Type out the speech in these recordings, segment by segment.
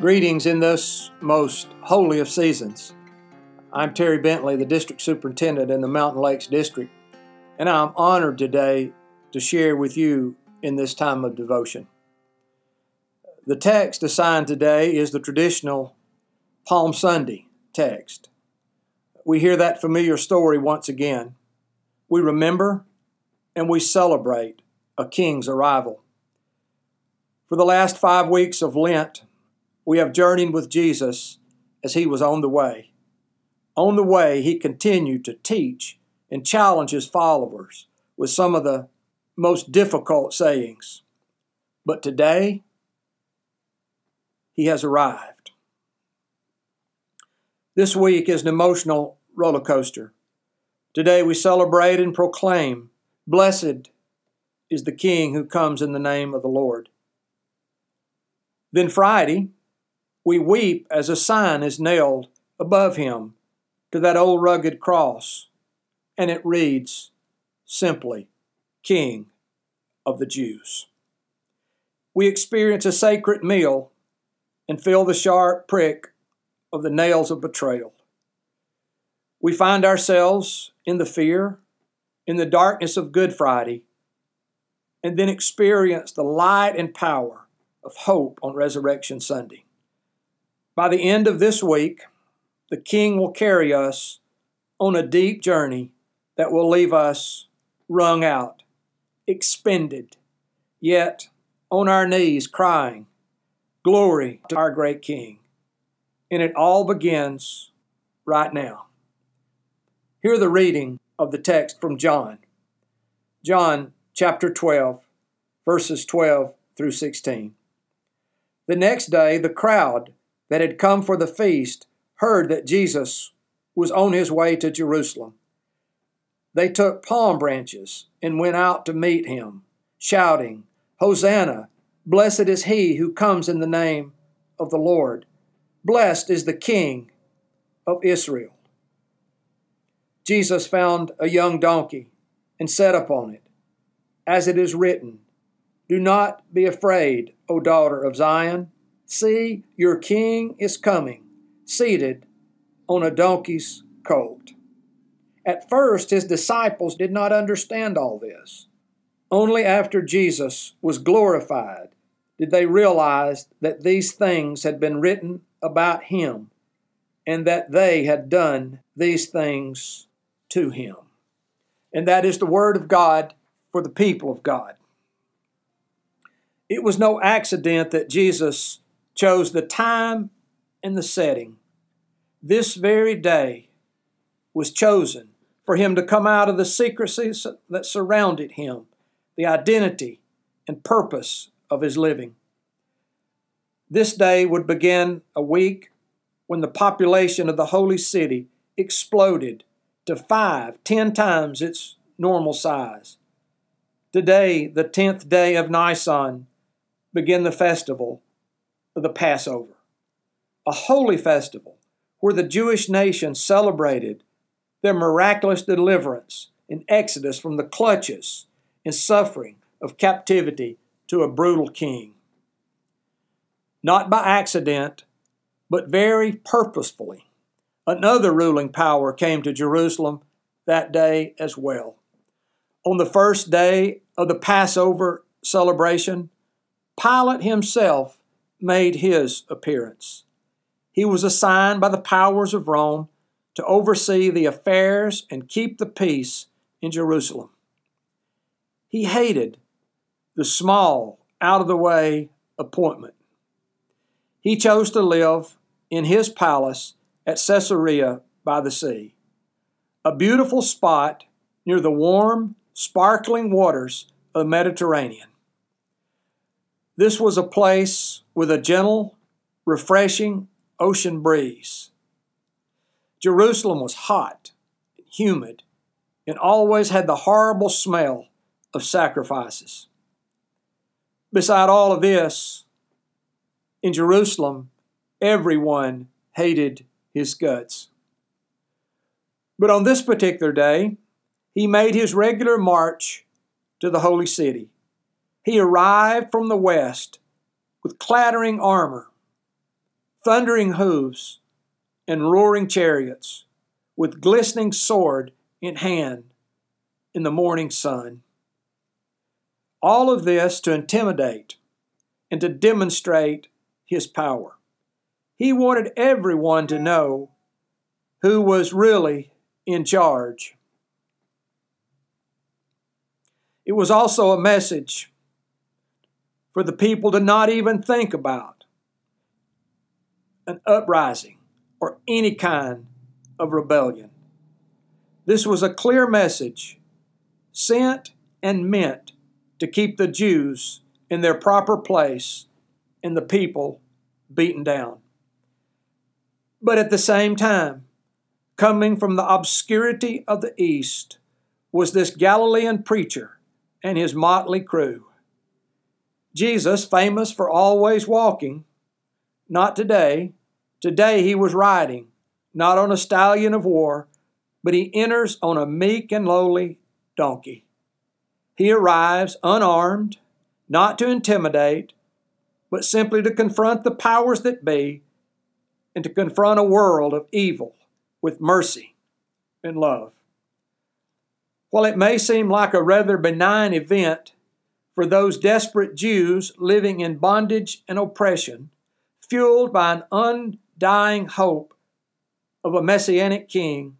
Greetings in this most holy of seasons. I'm Terry Bentley, the District Superintendent in the Mountain Lakes District, and I'm honored today to share with you in this time of devotion. The text assigned today is the traditional Palm Sunday text. We hear that familiar story once again. We remember and we celebrate a king's arrival. For the last 5 weeks of Lent, we have journeyed with Jesus as he was on the way. On the way, he continued to teach and challenge his followers with some of the most difficult sayings. But today, he has arrived. This week is an emotional roller coaster. Today we celebrate and proclaim, "Blessed is the King who comes in the name of the Lord." Then Friday, we weep as a sign is nailed above him to that old rugged cross, and it reads simply, "King of the Jews." We experience a sacred meal and feel the sharp prick of the nails of betrayal. We find ourselves in the fear, in the darkness of Good Friday, and then experience the light and power of hope on Resurrection Sunday. By the end of this week, the King will carry us on a deep journey that will leave us wrung out, expended, yet on our knees crying, "Glory to our great King." And it all begins right now. Hear the reading of the text from John. John chapter 12, verses 12 through 16. The next day, the crowd that had come for the feast heard that Jesus was on his way to Jerusalem. They took palm branches and went out to meet him, shouting, "Hosanna! Blessed is he who comes in the name of the Lord. Blessed is the King of Israel." Jesus found a young donkey and sat upon it, as it is written, "Do not be afraid, O daughter of Zion. See, your king is coming, seated on a donkey's colt." At first, his disciples did not understand all this. Only after Jesus was glorified did they realize that these things had been written about him and that they had done these things to him. And that is the word of God for the people of God. It was no accident that Jesus chose the time and the setting. This very day was chosen for him to come out of the secrecies that surrounded him, the identity and purpose of his living. This day would begin a week when the population of the holy city exploded to 5-10 times its normal size. Today, the 10th day of Nisan, began the festival of the Passover, a holy festival where the Jewish nation celebrated their miraculous deliverance and exodus from the clutches and suffering of captivity to a brutal king. Not by accident, but very purposefully, another ruling power came to Jerusalem that day as well. On the first day of the Passover celebration, Pilate himself made his appearance. He was assigned by the powers of Rome to oversee the affairs and keep the peace in Jerusalem. He hated the small, out-of-the-way appointment. He chose to live in his palace at Caesarea by the sea, a beautiful spot near the warm, sparkling waters of the Mediterranean. This was a place with a gentle, refreshing ocean breeze. Jerusalem was hot, humid, and always had the horrible smell of sacrifices. Beside all of this, in Jerusalem, everyone hated his guts. But on this particular day, he made his regular march to the holy city. He arrived from the west with clattering armor, thundering hooves and roaring chariots, with glistening sword in hand in the morning sun. All of this to intimidate and to demonstrate his power. He wanted everyone to know who was really in charge. It was also a message for the people to not even think about an uprising or any kind of rebellion. This was a clear message sent and meant to keep the Jews in their proper place and the people beaten down. But at the same time, coming from the obscurity of the East was this Galilean preacher and his motley crew. Jesus, famous for always walking, not today. Today he was riding, not on a stallion of war, but he enters on a meek and lowly donkey. He arrives unarmed, not to intimidate, but simply to confront the powers that be and to confront a world of evil with mercy and love. While it may seem like a rather benign event, for those desperate Jews living in bondage and oppression, fueled by an undying hope of a messianic king,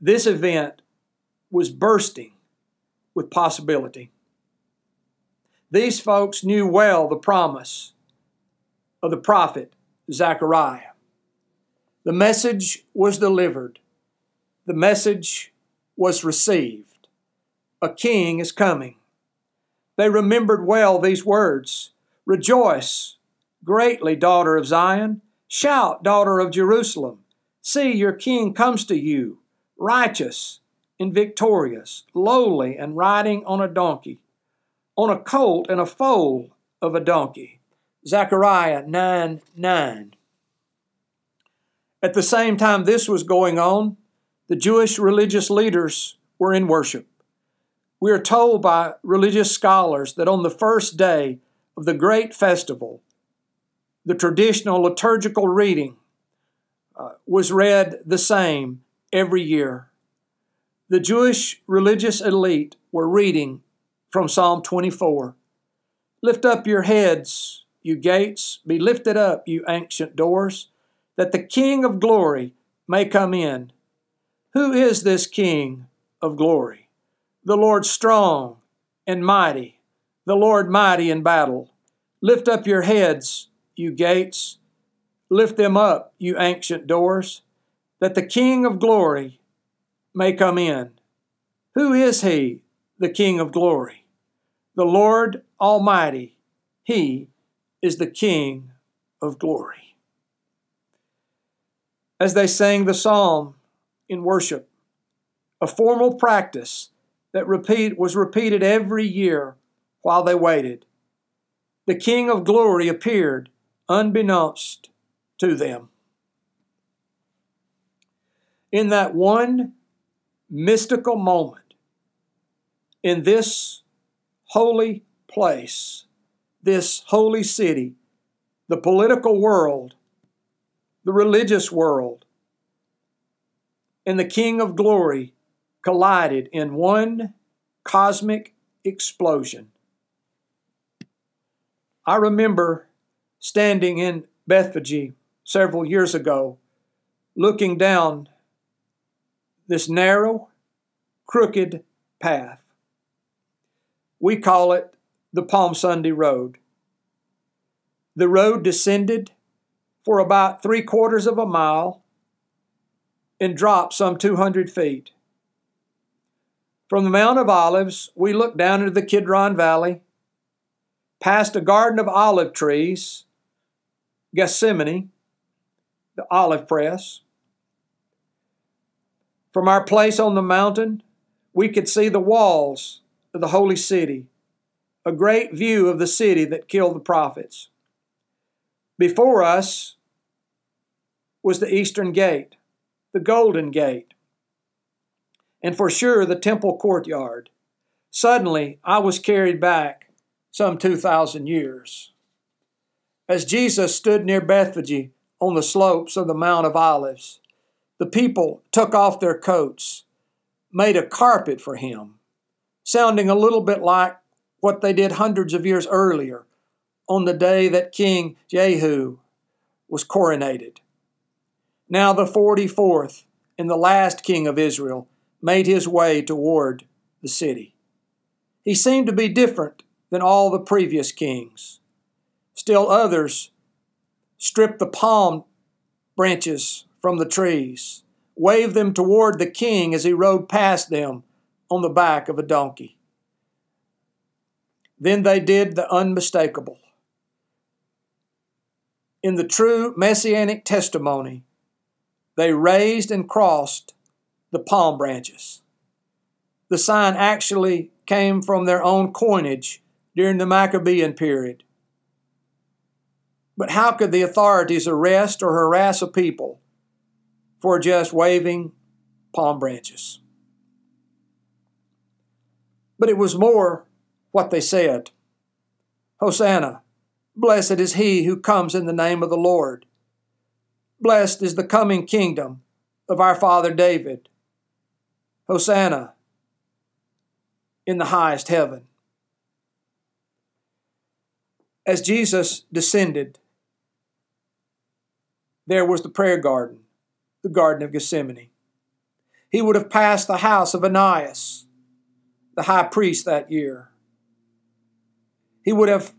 this event was bursting with possibility. These folks knew well the promise of the prophet Zechariah. The message was delivered. The message was received. A king is coming. They remembered well these words. Rejoice greatly, daughter of Zion. Shout, daughter of Jerusalem. See, your king comes to you, righteous and victorious, lowly and riding on a donkey, on a colt and a foal of a donkey. Zechariah 9:9. At the same time this was going on, the Jewish religious leaders were in worship. We are told by religious scholars that on the first day of the great festival, the traditional liturgical reading was read the same every year. The Jewish religious elite were reading from Psalm 24. Lift up your heads, you gates, be lifted up, you ancient doors, that the King of glory may come in. Who is this King of glory? The Lord strong and mighty, the Lord mighty in battle. Lift up your heads, you gates. Lift them up, you ancient doors, that the King of glory may come in. Who is he, the King of glory? The Lord Almighty, he is the King of glory. As they sang the psalm in worship, a formal practice that was repeated every year while they waited. The King of glory appeared unbeknownst to them. In that one mystical moment, in this holy place, this holy city, the political world, the religious world, and the King of glory collided in one cosmic explosion. I remember standing in Bethphage several years ago, looking down this narrow, crooked path. We call it the Palm Sunday Road. The road descended for about 3/4 of a mile and dropped some 200 feet. From the Mount of Olives, we looked down into the Kidron Valley, past a garden of olive trees, Gethsemane, the olive press. From our place on the mountain, we could see the walls of the holy city, a great view of the city that killed the prophets. Before us was the Eastern Gate, the Golden Gate, and for sure the temple courtyard. Suddenly, I was carried back some 2,000 years. as Jesus stood near Bethphage on the slopes of the Mount of Olives, the people took off their coats, made a carpet for him, sounding a little bit like what they did hundreds of years earlier on the day that King Jehu was coronated. Now the 44th and the last king of Israel made his way toward the city. He seemed to be different than all the previous kings. Still others stripped the palm branches from the trees, waved them toward the king as he rode past them on the back of a donkey. Then they did the unmistakable. In the true messianic testimony, they raised and crossed the palm branches. The sign actually came from their own coinage during the Maccabean period. But how could the authorities arrest or harass a people for just waving palm branches? But it was more what they said. Hosanna, blessed is he who comes in the name of the Lord. Blessed is the coming kingdom of our father David. Hosanna in the highest heaven. As Jesus descended, there was the prayer garden, the Garden of Gethsemane. He would have passed the house of Ananias, the high priest that year. He would have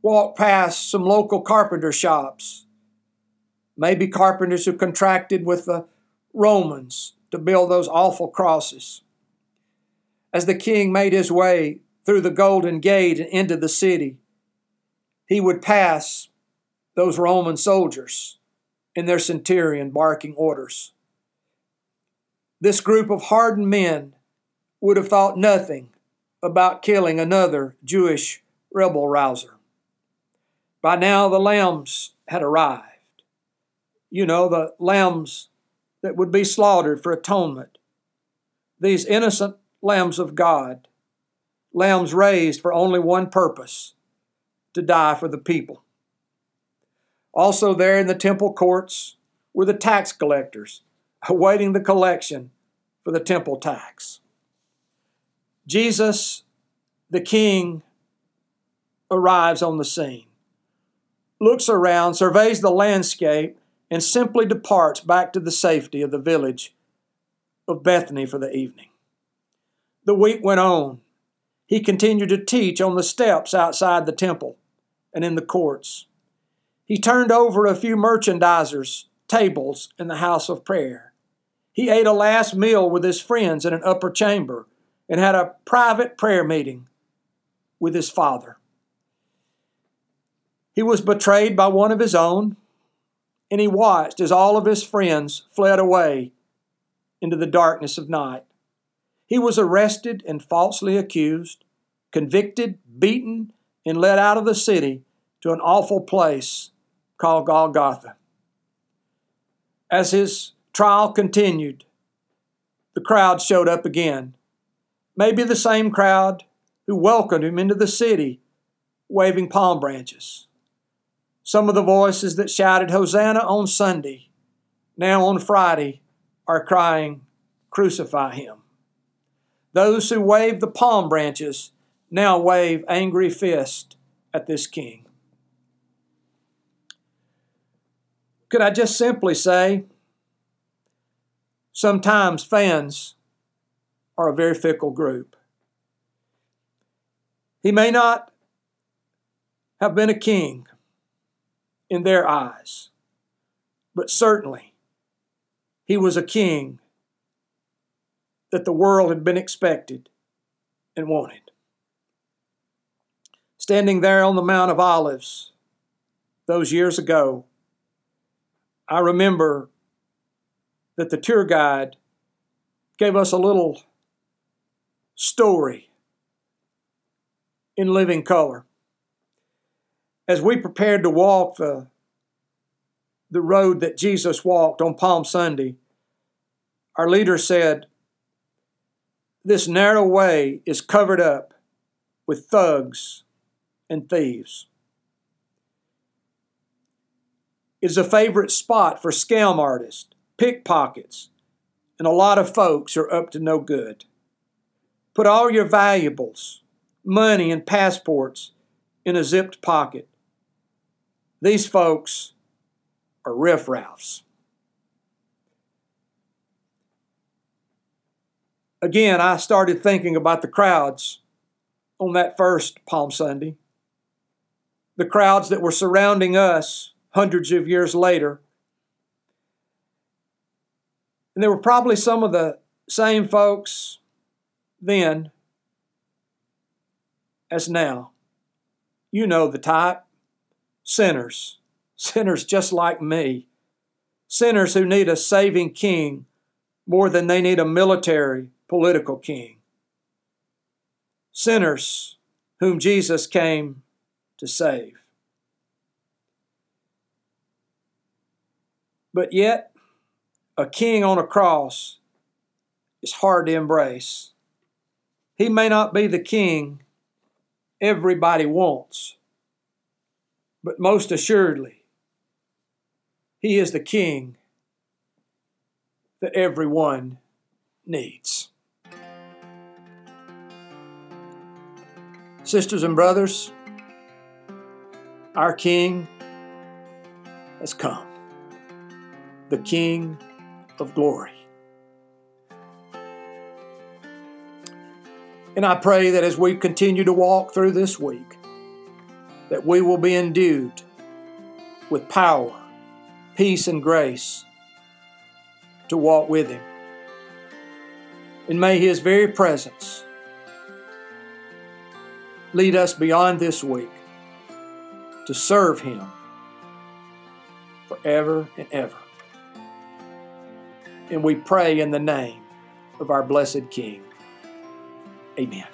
walked past some local carpenter shops, maybe carpenters who contracted with the Romans to build those awful crosses. As the king made his way through the Golden Gate and into the city, he would pass those Roman soldiers and their centurion barking orders. This group of hardened men would have thought nothing about killing another Jewish rebel rouser. By now, the lambs had arrived. You know, the lambs that would be slaughtered for atonement. These innocent lambs of God, lambs raised for only one purpose, to die for the people. Also there in the temple courts were the tax collectors awaiting the collection for the temple tax. Jesus, the King, arrives on the scene, looks around, surveys the landscape, and simply departs back to the safety of the village of Bethany for the evening. The week went on. He continued to teach on the steps outside the temple and in the courts. He turned over a few merchandisers' tables in the house of prayer. He ate a last meal with his friends in an upper chamber and had a private prayer meeting with his Father. He was betrayed by one of his own, and he watched as all of his friends fled away into the darkness of night. He was arrested and falsely accused, convicted, beaten, and led out of the city to an awful place called Golgotha. As his trial continued, the crowd showed up again. Maybe the same crowd who welcomed him into the city, waving palm branches. Some of the voices that shouted Hosanna on Sunday, now on Friday, are crying, crucify him. Those who waved the palm branches now wave angry fists at this king. Could I just simply say, sometimes fans are a very fickle group. He may not have been a king in their eyes, but certainly he was a king that the world had been expected and wanted. Standing there on the Mount of Olives those years ago, I remember that the tour guide gave us a little story in living color. As we prepared to walk the road that Jesus walked on Palm Sunday, our leader said, "This narrow way is covered up with thugs and thieves." It is a favorite spot for scam artists, pickpockets, and a lot of folks are up to no good. Put all your valuables, money, and passports in a zipped pocket. These folks are riffraffs. Again, I started thinking about the crowds on that first Palm Sunday, the crowds that were surrounding us hundreds of years later. And there were probably some of the same folks then as now. You know the type. Sinners. Sinners just like me. Sinners who need a saving king more than they need a military, political king. Sinners whom Jesus came to save. But yet, a king on a cross is hard to embrace. He may not be the king everybody wants, but most assuredly, he is the king that everyone needs. Sisters and brothers, our King has come, the King of glory. And I pray that as we continue to walk through this week, that we will be endued with power, peace, and grace to walk with Him. And may His very presence lead us beyond this week to serve Him forever and ever. And we pray in the name of our blessed King. Amen.